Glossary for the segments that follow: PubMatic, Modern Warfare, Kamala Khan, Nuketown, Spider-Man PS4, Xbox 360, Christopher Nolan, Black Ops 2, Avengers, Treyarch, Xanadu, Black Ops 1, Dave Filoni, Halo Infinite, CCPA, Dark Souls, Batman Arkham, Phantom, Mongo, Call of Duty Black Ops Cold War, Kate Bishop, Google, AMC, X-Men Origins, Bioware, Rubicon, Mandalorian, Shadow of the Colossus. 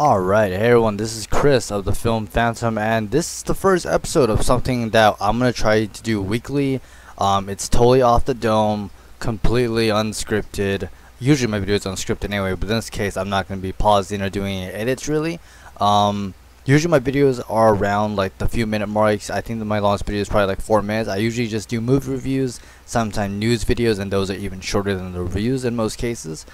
Alright, hey everyone, this is Chris of the film Phantom, and this is the first episode of something that I'm going to try to do weekly. It's totally off the dome, completely unscripted. Usually my videos are unscripted anyway, but in this case I'm not going to be pausing or doing any edits really. Usually my videos are around like the few minute marks. I think that my longest video is probably like 4 minutes. I usually just do movie reviews, sometimes news videos, and those are even shorter than the reviews in most cases.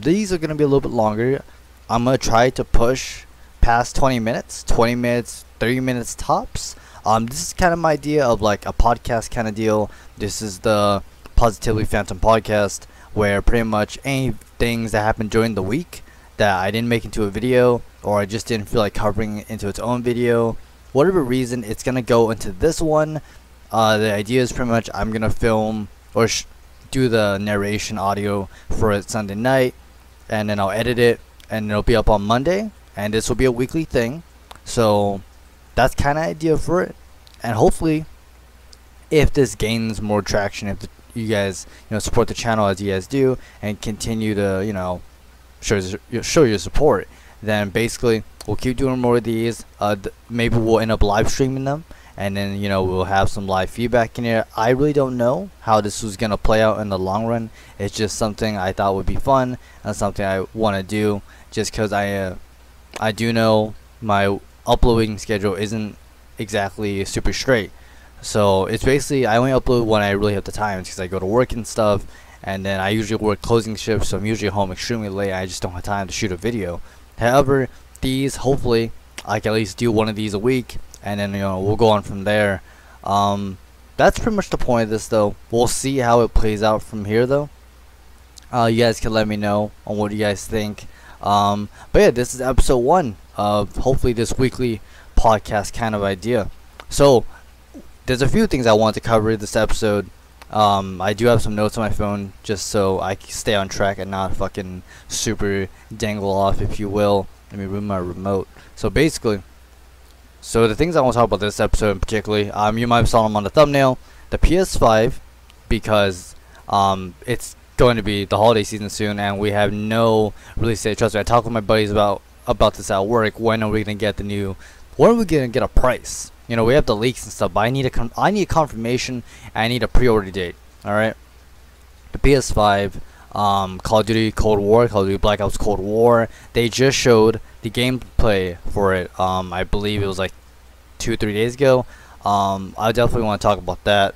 These are going to be a little bit longer. I'm going to try to push past 20 minutes, 30 minutes tops. This is kind of my idea of like a podcast kind of deal. This is the Positively Phantom podcast, where pretty much any things that happened during the week that I didn't make into a video, or I just didn't feel like covering into its own video, whatever reason, it's going to go into this one. The idea is pretty much I'm going to film or do the narration audio for it Sunday night, and then I'll edit it, and it'll be up on Monday, and this will be a weekly thing. So that's kind of idea for it, and hopefully if this gains more traction, if you guys support the channel as you guys do and continue to show your support, then basically we'll keep doing more of these. Maybe we'll end up live streaming them, and then we'll have some live feedback in here. I really don't know how this was gonna play out in the long run. It's just something I thought would be fun and something I want to do, just because I do know my uploading schedule isn't exactly super straight. So it's basically I only upload when I really have the time, because I go to work and stuff, and then I usually work closing shifts, so I'm usually home extremely late. I just don't have time to shoot a video. However, these, hopefully I can at least do one of these a week, and then we'll go on from there. That's pretty much the point of this, though. We'll see how it plays out from here, though. You guys can let me know on what you guys think. But yeah, this is episode 1 of hopefully this weekly podcast kind of idea. So there's a few things I want to cover this episode. I do have some notes on my phone, just so I stay on track and not fucking super dangle off, if you will. Let me move my remote. So basically, so the things I want to talk about this episode in particular, you might have saw them on the thumbnail, the PS5, because it's going to be the holiday season soon, and we have no release date. Trust me, I talked with my buddies about this at work. When are we gonna get the new? When are we gonna get a price? We have the leaks and stuff, but I need a confirmation, and I need a pre-order date. All right, the PS5, Call of Duty Cold War, Call of Duty Black Ops Cold War. They just showed the gameplay for it. I believe it was like 2 or 3 days ago. I definitely want to talk about that.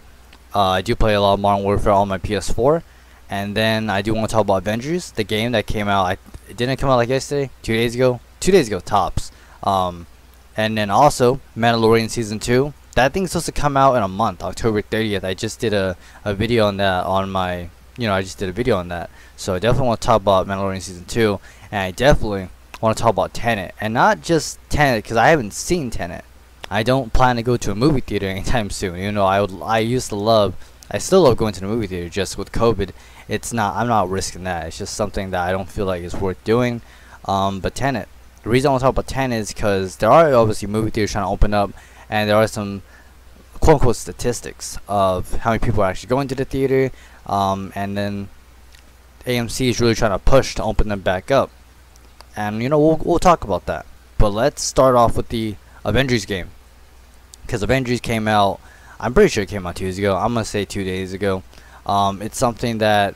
I do play a lot of Modern Warfare on my PS4, and then I do want to talk about Avengers, the game that came out. It didn't come out like yesterday, 2 days ago tops. And then also Mandalorian season 2. That thing's supposed to come out in a month, October 30th. I just did a video on that on my. I just did a video on that. So I definitely want to talk about Mandalorian season 2, and I definitely want to talk about Tenet, and not just Tenet, because I haven't seen Tenet. I don't plan to go to a movie theater anytime soon. I still love going to the movie theater. Just with COVID, I'm not risking that. It's just something that I don't feel like is worth doing. But Tenet, the reason I want to talk about Tenet is because there are obviously movie theaters trying to open up, and there are some quote-unquote statistics of how many people are actually going to the theater. And then AMC is really trying to push to open them back up, and we'll talk about that. But let's start off with the Avengers game, because Avengers came out, I'm pretty sure it came out 2 days ago. I'm gonna say 2 days ago. It's something that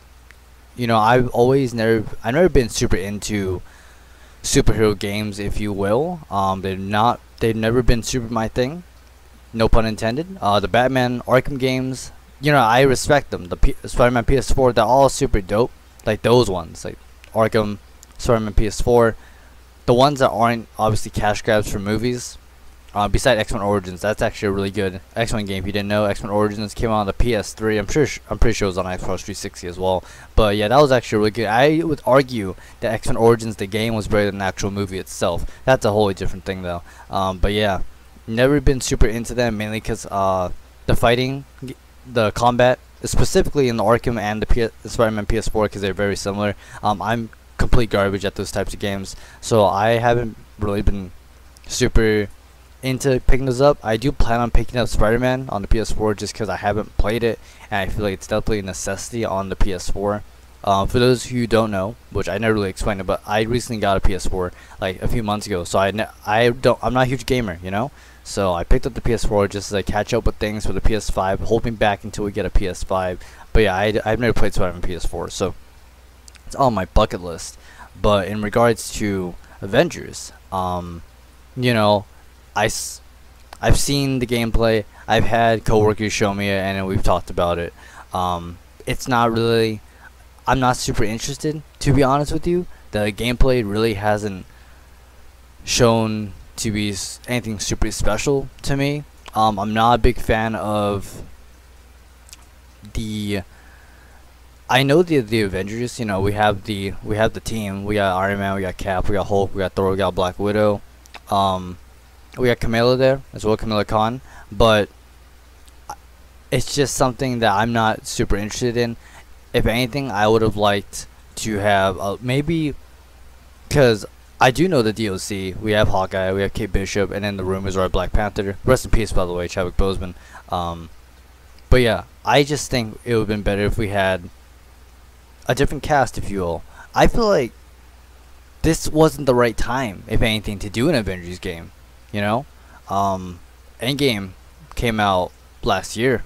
I've never been super into superhero games, if you will. They've never been super my thing, no pun intended. The Batman Arkham games, I respect them. The Spider-Man PS4, they're all super dope. Like those ones, like Arkham, Spider-Man PS4. The ones that aren't obviously cash grabs for movies. Besides X-Men Origins, that's actually a really good X-Men game. If you didn't know, X-Men Origins came out on the PS3. I'm pretty sure it was on Xbox 360 as well. But yeah, that was actually really good. I would argue that X-Men Origins, the game, was better than the actual movie itself. That's a wholly different thing, though. But yeah, never been super into them, mainly because the fighting. The combat, specifically in the Arkham and the Spider-Man PS4, because they're very similar. I'm complete garbage at those types of games, so I haven't really been super into picking those up. I do plan on picking up Spider-Man on the PS4, just because I haven't played it, and I feel like it's definitely a necessity on the PS4. For those who don't know, which I never really explained it, but I recently got a PS4 like a few months ago, so I'm not a huge gamer, you know. So I picked up the PS4 just as I catch up with things for the PS5, holding back until we get a PS5. But yeah, I've never played Spider-Man PS4, so it's on my bucket list. But in regards to Avengers, you know, I've seen the gameplay. I've had coworkers show me it, and we've talked about it. It's not really, I'm not super interested, to be honest with you. The gameplay really hasn't shown to be anything super special to me. I'm not a big fan of the, I know the Avengers, you know, we have the team. We got Iron Man, we got Cap, we got Hulk, we got Thor, we got Black Widow. We got Kamala there as well, Kamala Khan, but it's just something that I'm not super interested in. If anything, I would have liked to have maybe, because I do know the DLC. We have Hawkeye, we have Kate Bishop, and then the rumors are Black Panther. Rest in peace, by the way, Chadwick Boseman. But yeah, I just think it would have been better if we had a different cast, if you will. I feel like this wasn't the right time, if anything, to do an Avengers game, you know? Endgame came out last year.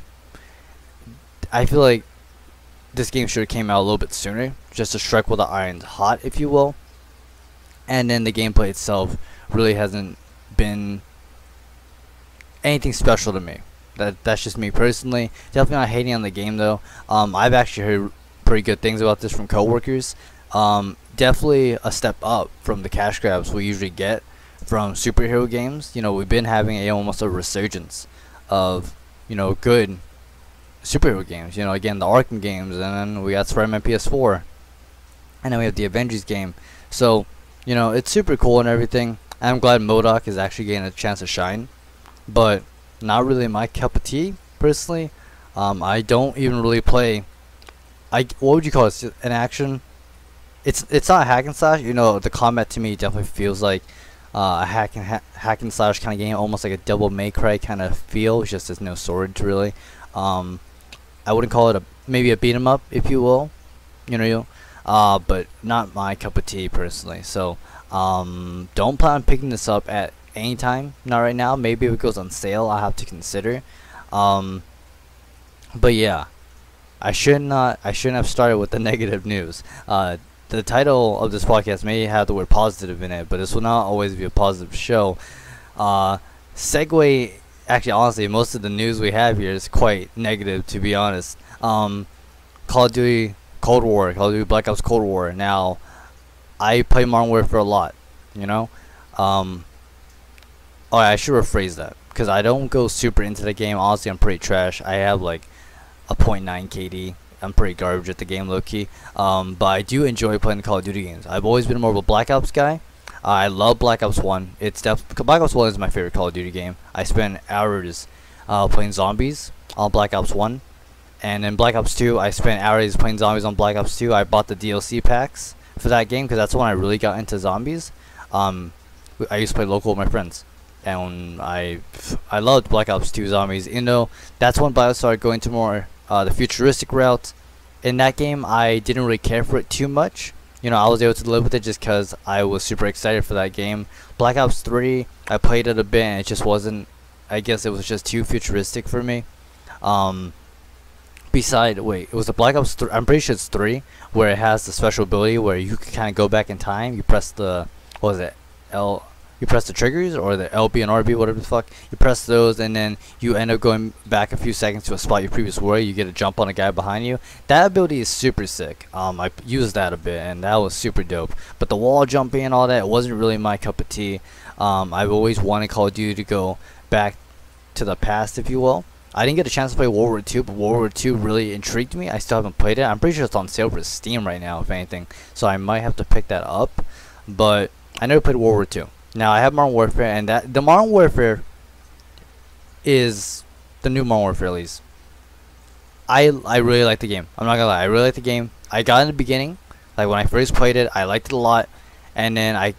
I feel like this game should have came out a little bit sooner, just to strike while the iron's hot, if you will. And then the gameplay itself really hasn't been anything special to me. That's just me personally. Definitely not hating on the game, though. I've actually heard pretty good things about this from coworkers. Definitely a step up from the cash grabs we usually get from superhero games. You know, we've been having almost a resurgence of, you know, good superhero games. You know, again, the Arkham games, and then we got Spider-Man PS4, and then we have the Avengers game. So, you know, it's super cool and everything. I'm glad Modok is actually getting a chance to shine, but not really my cup of tea personally. I don't even really play, what would you call it, an action? It's not a hack and slash. You know, the combat to me definitely feels like a hack and slash kind of game, almost like a Devil May Cry kind of feel. It's just there's no swords really. I wouldn't call it maybe a beat 'em up, if you will. You know, but not my cup of tea personally. So don't plan on picking this up at any time. Not right now. Maybe if it goes on sale, I'll have to consider. But yeah, I shouldn't have started with the negative news. The title of this podcast may have the word positive in it, but this will not always be a positive show. Segue. Actually, honestly, most of the news we have here is quite negative, to be honest. Call of Duty Cold War, Call of Duty Black Ops Cold War. Now, I play Modern Warfare a lot, you know. Alright, I should rephrase that, because I don't go super into the game. Honestly, I'm pretty trash. I have like a 0.9 KD. I'm pretty garbage at the game, low-key. But I do enjoy playing Call of Duty games. I've always been more of a Black Ops guy. I love Black Ops 1. Black Ops 1 is my favorite Call of Duty game. I spent hours playing zombies on Black Ops 1. And in Black Ops 2, I spent hours playing zombies on Black Ops 2. I bought the DLC packs for that game because that's when I really got into zombies. I used to play local with my friends. And I loved Black Ops 2 zombies. You know, that's when Bioware started going to more the futuristic route. In that game, I didn't really care for it too much. You know, I was able to live with it just because I was super excited for that game. Black Ops 3, I played it a bit and it just wasn't, I guess it was just too futuristic for me. It was a Black Ops 3, I'm pretty sure it's 3, where it has the special ability where you can kind of go back in time. You press the, you press the triggers, or the LB and RB, whatever the fuck. You press those and then you end up going back a few seconds to a spot you previously were. You get a jump on a guy behind you. That ability is super sick. I used that a bit and that was super dope. But the wall jumping and all that, it wasn't really my cup of tea. I've always wanted Call of Duty to go back to the past, if you will. I didn't get a chance to play World War II, but World War II really intrigued me. I still haven't played it. I'm pretty sure it's on sale for Steam right now, if anything. So I might have to pick that up. But I never played World War II. Now I have Modern Warfare, and the Modern Warfare is the new Modern Warfare, at least. I really like the game. I'm not gonna lie, I really like the game. I got in the beginning, like when I first played it, I liked it a lot, and then I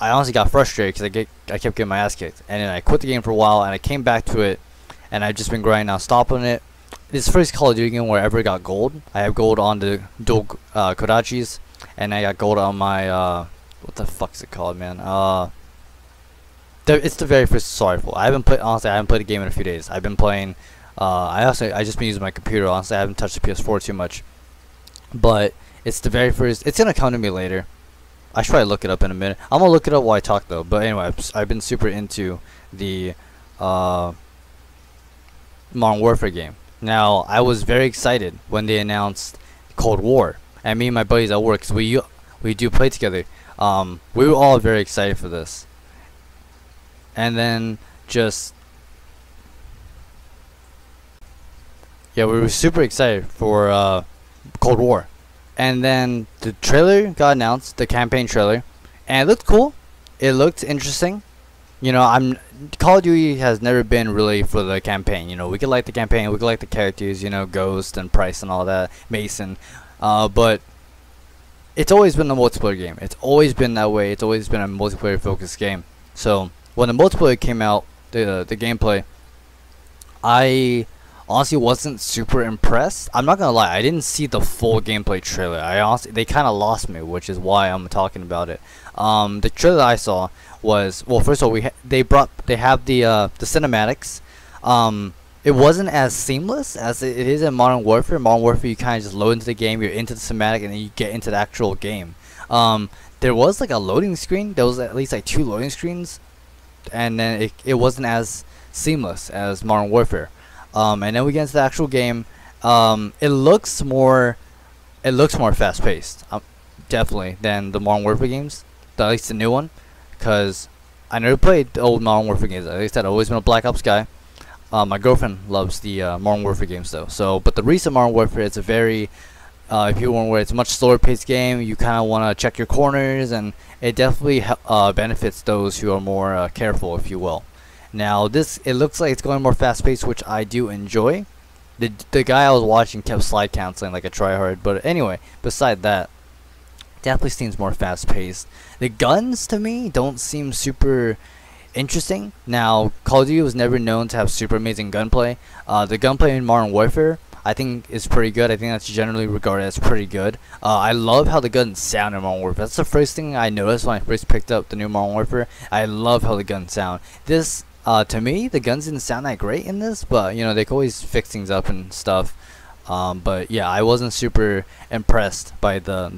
honestly got frustrated because I kept getting my ass kicked, and then I quit the game for a while, and I came back to it, and I've just been grinding, now stopping it. this first Call of Duty game where I ever got gold. I have gold on the dual Kodachis, and I got gold on my what the fuck's it called, man? It's the very first assault rifle. I haven't played, honestly. I haven't played a game in a few days. I've been playing. I just been using my computer. Honestly, I haven't touched the PS4 too much. But it's the very first. It's gonna come to me later. I should probably look it up in a minute. I'm gonna look it up while I talk though. But anyway, I've been super into the Modern Warfare game. Now, I was very excited when they announced Cold War, and me and my buddies at work, 'cause we do play together. We were all very excited for this, and then just we were super excited for Cold War, and then the trailer got announced, the campaign trailer, and it looked cool. It looked interesting. You know, Call of Duty has never been really for the campaign. You know, we could like the campaign, we could like the characters, you know, Ghost and Price and all that, Mason, but it's always been a multiplayer game. It's always been that way. It's always been a multiplayer focused game. So when the multiplayer came out, the gameplay, I honestly wasn't super impressed. I'm not gonna lie, I didn't see the full gameplay trailer. I honestly, they kind of lost me, which is why I'm talking about it. The trailer I saw was, well, first of all, they have the cinematics. It wasn't as seamless as it is in Modern Warfare. Modern Warfare, you kind of just load into the game, you're into the cinematic, and then you get into the actual game. There was like a loading screen. There was at least like 2 loading screens, and then it wasn't as seamless as Modern Warfare. And then we get into the actual game. It looks more fast-paced, definitely, than the Modern Warfare games, at least the new one, because I never played the old Modern Warfare games. At least I've always been a Black Ops guy. My girlfriend loves the Modern Warfare games though. So, but the recent Modern Warfare, it's a very, if you want, where it's a much slower-paced game. You kind of want to check your corners, and it definitely benefits those who are more careful, if you will. Now this, it looks like it's going more fast-paced, which I do enjoy. The guy I was watching kept slide canceling like a tryhard, but anyway, beside that, definitely seems more fast-paced. The guns to me don't seem super interesting. Now, Call of Duty was never known to have super amazing gunplay. The gunplay in Modern Warfare, I think, is pretty good. I think that's generally regarded as pretty good. I love how the guns sound in Modern Warfare. That's the first thing I noticed when I first picked up the new Modern Warfare. I love how the guns sound. This, to me, the guns didn't sound that great in this, but you know, they could always fix things up and stuff. But yeah, I wasn't super impressed by the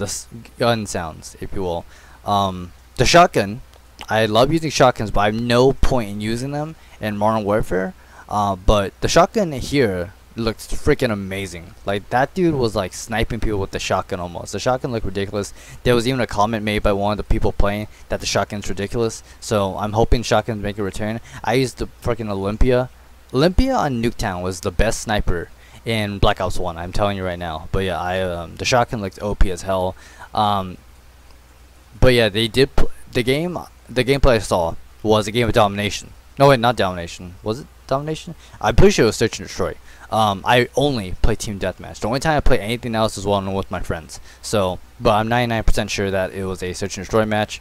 gun sounds, if you will. The shotgun, I love using shotguns, but I have no point in using them in Modern Warfare. But the shotgun here looks freaking amazing. Like, that dude was like sniping people with the shotgun almost. The shotgun looked ridiculous. There was even a comment made by one of the people playing that the shotgun's ridiculous. So I'm hoping shotguns make a return. I used the freaking Olympia. Olympia on Nuketown was the best sniper in Black Ops 1, I'm telling you right now. But yeah, the shotgun looked OP as hell. But yeah, they did the gameplay I saw was a game of domination. No wait, not domination. Was it domination? I'm pretty sure it was search and destroy. I only play team deathmatch. The only time I play anything else is one with my friends. So, but I'm 99% sure that it was a search and destroy match.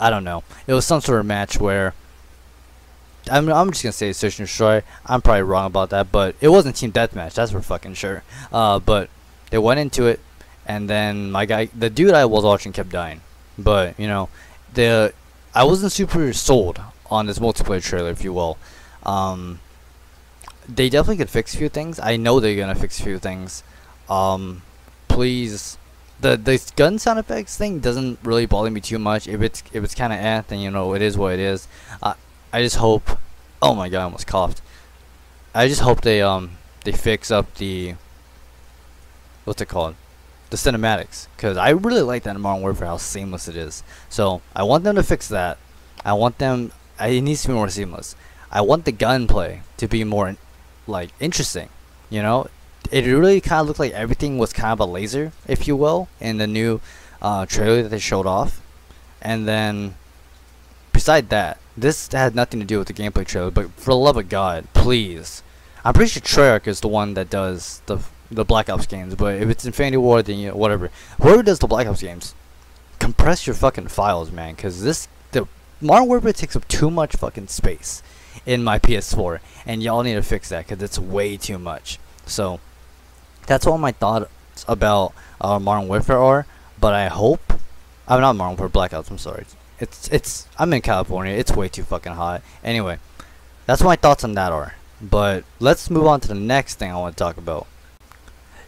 I don't know. It was some sort of match where, I'm just gonna say search and destroy. I'm probably wrong about that, but it wasn't team deathmatch. That's for fucking sure. But they went into it, and then my guy, the dude I was watching, kept dying. But you know, I wasn't super sold on this multiplayer trailer, if you will. They definitely could fix a few things. I know they're gonna fix a few things. Please, the gun sound effects thing doesn't really bother me too much. If it's kind of then you know, it is what it is. I just hope, oh my god, I almost coughed. I just hope they fix up the, what's it called, the cinematics, because I really like that in Modern Warfare, how seamless it is. So I want them to fix that. I want them, it needs to be more seamless. I want the gunplay to be more like interesting. You know, it really kind of looked like everything was kind of a laser, if you will, in the new trailer that they showed off. And then beside that, this had nothing to do with the gameplay trailer, but for the love of God, please. I'm pretty sure Treyarch is the one that does the Black Ops games, but if it's Infinity War, then you know, whatever. Whoever does the Black Ops games, compress your fucking files, man, because the Modern Warfare takes up too much fucking space. in my PS4, and y'all need to fix that because it's way too much. So that's all my thoughts about Modern Warfare are. But I hope I'm not Modern Warfare Black Ops. I'm sorry. It's I'm in California. It's way too fucking hot. Anyway, that's my thoughts on that are. But let's move on to the next thing I want to talk about.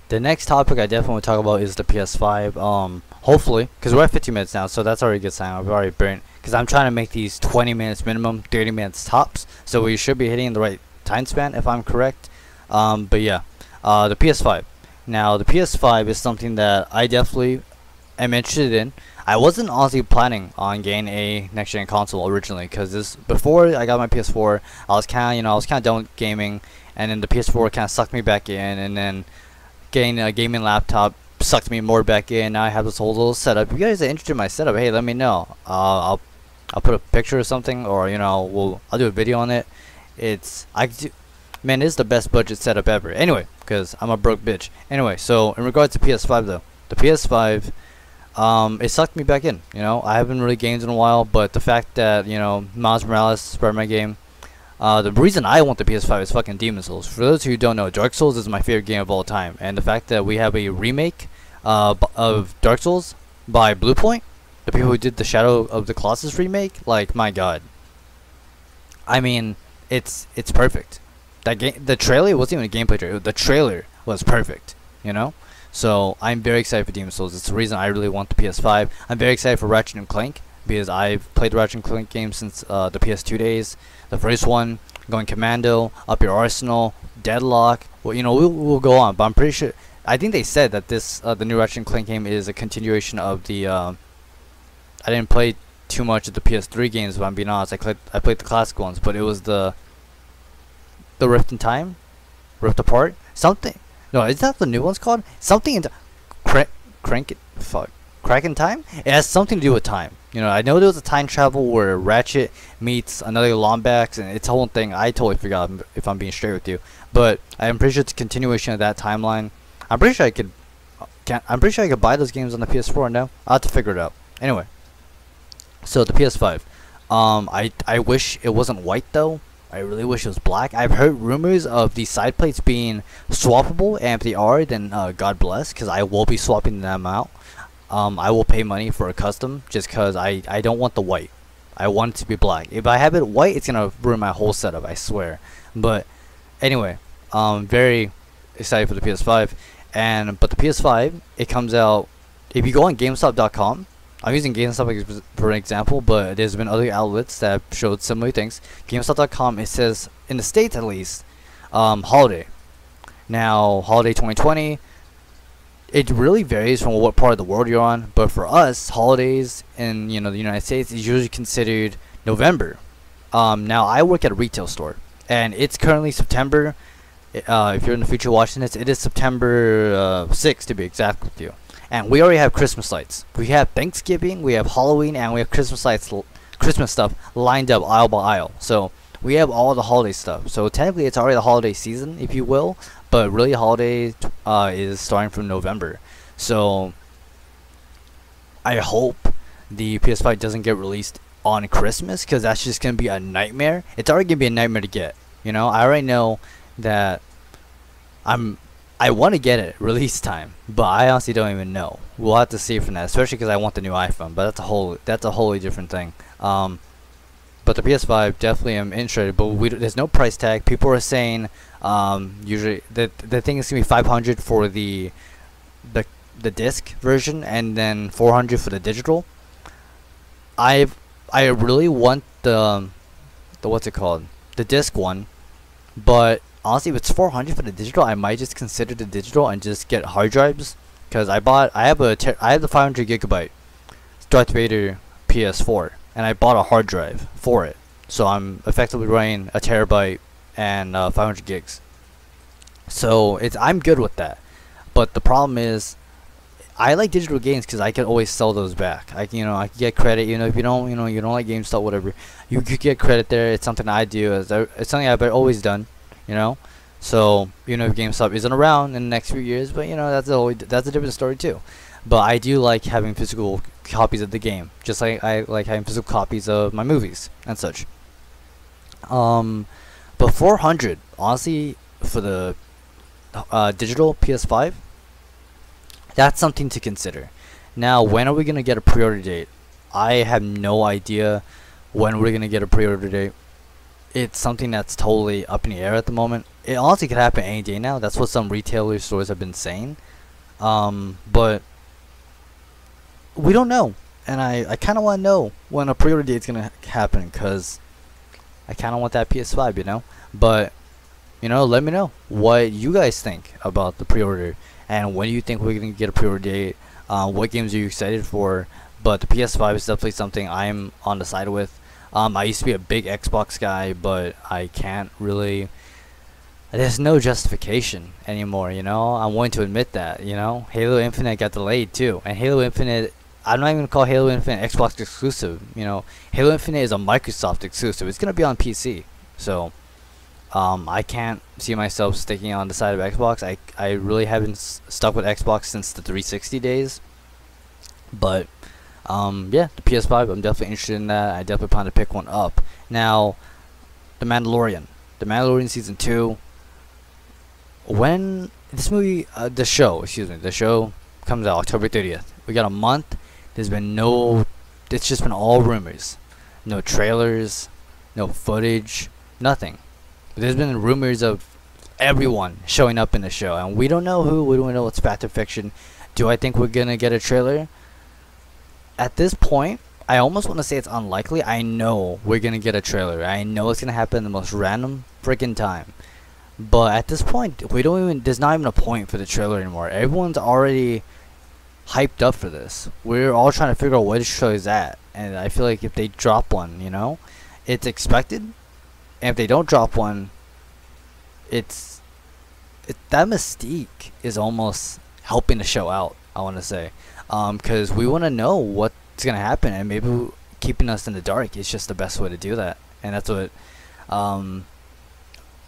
The next topic I definitely want to talk about is the PS5. Hopefully, because we're at 15 minutes now, so that's already a good sign. I've already burnt, because I'm trying to make these 20 minutes minimum, 30 minutes tops. So we should be hitting the right time span, if I'm correct. But yeah, the PS5. Now, the PS5 is something that I definitely am interested in. I wasn't honestly planning on getting a next-gen console originally, because before I got my PS4, I was kind of, you know, I was kind of done with gaming, and then the PS4 kind of sucked me back in, and then getting a gaming laptop sucked me more back in. Now I have this whole little setup. If you guys are interested in my setup, hey, let me know. I'll put a picture or something, or you know, I'll do a video on it. Man, it's the best budget setup ever. Anyway, because I'm a broke bitch. Anyway, so in regards to PS5 though, the PS5, it sucked me back in. You know, I haven't really gamed in a while, but the fact that, you know, Miles Morales, Spider-Man game. The reason I want the PS5 is fucking Demon's Souls. For those who don't know, Dark Souls is my favorite game of all time, and the fact that we have a remake of Dark Souls by Bluepoint, the people who did the Shadow of the Colossus remake, like, my god. I mean, it's perfect. That game, the trailer wasn't even a gameplay trailer. The trailer was perfect, you know. So I'm very excited for Demon's Souls. It's the reason I really want the PS5. I'm very excited for Ratchet and Clank, because I've played the Ratchet and Clank game since the PS2 days. The first one, going Commando, Up Your Arsenal, Deadlock. Well, you know, we'll go on, but I'm pretty sure. I think they said that this the new Ratchet and Clank game is a continuation of the. I didn't play too much of the PS3 games, but I'm being honest. I played the classic ones, but it was the Rift in Time, Rift Apart, something. No, is that the new one's called? Something in Crack in Time? It has something to do with time. You know, I know there was a time travel where Ratchet meets another Lombax, and it's a whole thing. I totally forgot, if I'm being straight with you. But I'm pretty sure it's a continuation of that timeline. I'm pretty sure I could buy those games on the PS4 now. I'll have to figure it out. Anyway, so the PS5. I wish it wasn't white though. I really wish it was black. I've heard rumors of the side plates being swappable, and if they are, then God bless, because I will be swapping them out. I will pay money for a custom just because I don't want the white. I want it to be black. If I have it white, it's going to ruin my whole setup, I swear. But anyway, very excited for the PS5. But the PS5, it comes out, if you go on GameStop.com, I'm using GameStop for an example, but there's been other outlets that have showed similar things. GameStop.com, it says, in the States at least, holiday. Now, holiday 2020. It really varies from what part of the world you're on, but for us, holidays in, you know, the United States is usually considered November. Now, I work at a retail store, and it's currently September. If you're in the future watching this, it is September 6th to be exact with you. And we already have Christmas lights. We have Thanksgiving, we have Halloween, and we have Christmas lights, Christmas stuff lined up aisle by aisle. So we have all the holiday stuff. So technically, it's already the holiday season, if you will. But really, holiday is starting from November, so I hope the PS5 doesn't get released on Christmas, because that's just gonna be a nightmare. It's already gonna be a nightmare to get. You know, I already know that I want to get it release time, but I honestly don't even know. We'll have to see from that, especially because I want the new iPhone. But that's a wholly different thing. But the PS5 definitely am interested, but there's no price tag. People are saying usually that the thing is gonna be $500 for the disc version, and then $400 for the digital. I really want the what's it called, the disc one, but honestly, if it's $400 for the digital, I might just consider the digital and just get hard drives, because I have the 500 gigabyte Darth Vader PS4. And I bought a hard drive for it, so I'm effectively running a terabyte and 500 gigs. So I'm good with that. But the problem is, I like digital games because I can always sell those back. I can get credit. You know, if you don't like GameStop, whatever, you could get credit there. It's something I do. It's something I've always done. You know, so you know if GameStop isn't around in the next few years, but you know that's a different story too. But I do like having physical copies of the game, just like I like having physical copies of my movies and such. But 400, honestly, for the digital PS5, that's something to consider. Now, when are we gonna get a pre-order date? I have no idea when we're gonna get a pre-order date. It's something that's totally up in the air at the moment. It honestly could happen any day now. That's what some retailer stores have been saying. But we don't know, and I kind of want to know when a pre-order date is gonna happen, because I kind of want that PS5, you know. But you know, let me know what you guys think about the pre-order, and when you think we're gonna get a pre-order date. What games are you excited for? But the PS5 is definitely something I'm on the side with. I used to be a big Xbox guy, but I can't really. There's no justification anymore, you know. I'm willing to admit that, you know. Halo Infinite got delayed too, and Halo Infinite. I'm not even gonna call Halo Infinite Xbox exclusive. You know, Halo Infinite is a Microsoft exclusive. It's gonna be on PC, so I can't see myself sticking on the side of Xbox. I really haven't stuck with Xbox since the 360 days, but yeah, the PS5. I'm definitely interested in that. I definitely plan to pick one up. Now, the Mandalorian season 2. When this movie, the show comes out October 30th. We got a month. There's been no, it's just been all rumors. No trailers, no footage, nothing. But there's been rumors of everyone showing up in the show, and we don't know who. We don't know what's fact or fiction. Do I think we're gonna get a trailer? At this point, I almost want to say it's unlikely. I know we're gonna get a trailer. I know it's gonna happen in the most random freaking time. But at this point, we don't even. There's not even a point for the trailer anymore. Everyone's already hyped up for this. We're all trying to figure out where the show is at, and I feel like if they drop one, you know, it's expected. And if they don't drop one, that mystique is almost helping the show out, I want to say, because we want to know what's gonna happen, and maybe keeping us in the dark is just the best way to do that. And that's what.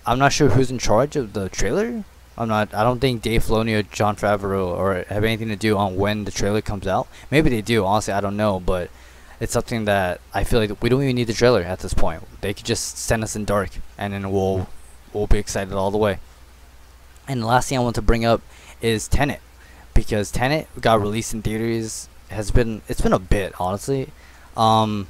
I'm not sure who's in charge of the trailer. I don't think Dave Filoni or John Favreau or have anything to do on when the trailer comes out. Maybe they do. Honestly, I don't know. But it's something that I feel like we don't even need the trailer at this point. They could just send us in dark, and then we'll be excited all the way. And the last thing I want to bring up is Tenet, because Tenet got released in theaters. It's been a bit, honestly. When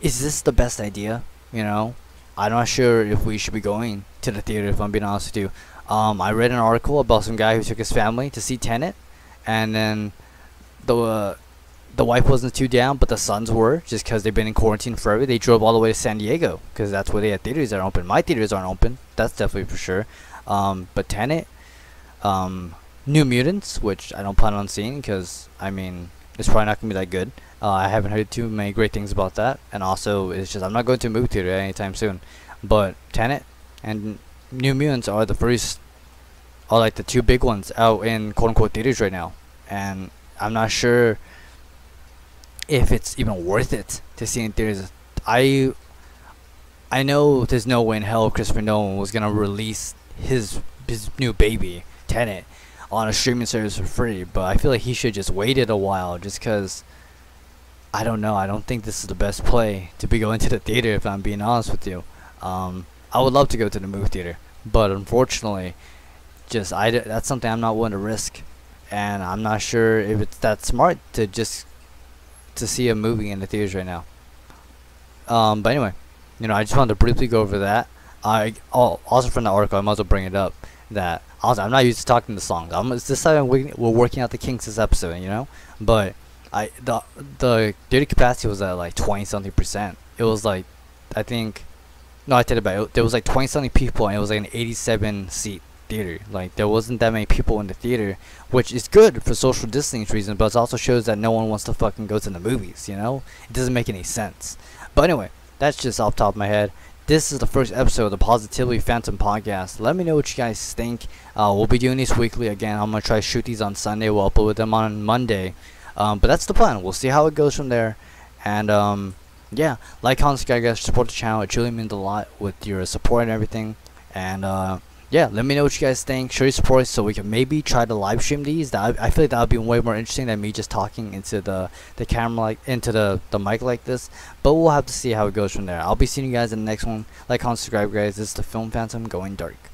is this the best idea? You know. I'm not sure if we should be going to the theater, if I'm being honest with you. I read an article about some guy who took his family to see Tenet, and then the wife wasn't too down, but the sons were, just because they've been in quarantine forever. They drove all the way to San Diego, because that's where they had theaters that are open. My theaters aren't open, that's definitely for sure. But Tenet, New Mutants, which I don't plan on seeing, because, I mean, it's probably not going to be that good. I haven't heard too many great things about that, and also it's just I'm not going to a movie theater anytime soon. But Tenet and New Mutants are the two big ones out in quote unquote theaters right now, and I'm not sure if it's even worth it to see in theaters. I know there's no way in hell Christopher Nolan was gonna release his new baby Tenet on a streaming service for free, but I feel like he should just waited a while, just because. I don't know. I don't think this is the best play to be going to the theater, if I'm being honest with you. I would love to go to the movie theater, but unfortunately, that's something I'm not willing to risk, and I'm not sure if it's that smart to see a movie in the theaters right now. But anyway, you know, I just wanted to briefly go over that. Also from the article, I might as well bring it up that also, I'm not used to talking to songs. We're working out the kinks this episode, you know, but. The theater capacity was at like 20-something%. It was like, I think, no, I take it back. There was like 20-something people, and it was like an 87-seat theater. Like, there wasn't that many people in the theater, which is good for social distancing reasons, but it also shows that no one wants to fucking go to the movies, you know? It doesn't make any sense. But anyway, that's just off the top of my head. This is the first episode of the Positively Phantom podcast. Let me know what you guys think. We'll be doing these weekly again. I'm going to try to shoot these on Sunday. We'll upload them on Monday. But that's the plan. We'll see how it goes from there. And yeah, like, comment, subscribe, guys, support the channel. It truly means a lot with your support and everything. And yeah, let me know what you guys think. Show your support so we can maybe try to live stream these. I feel like that would be way more interesting than me just talking into the camera, like into the mic like this. But we'll have to see how it goes from there. I'll be seeing you guys in the next one. Like, comment, subscribe, guys. This is the Film Phantom going dark.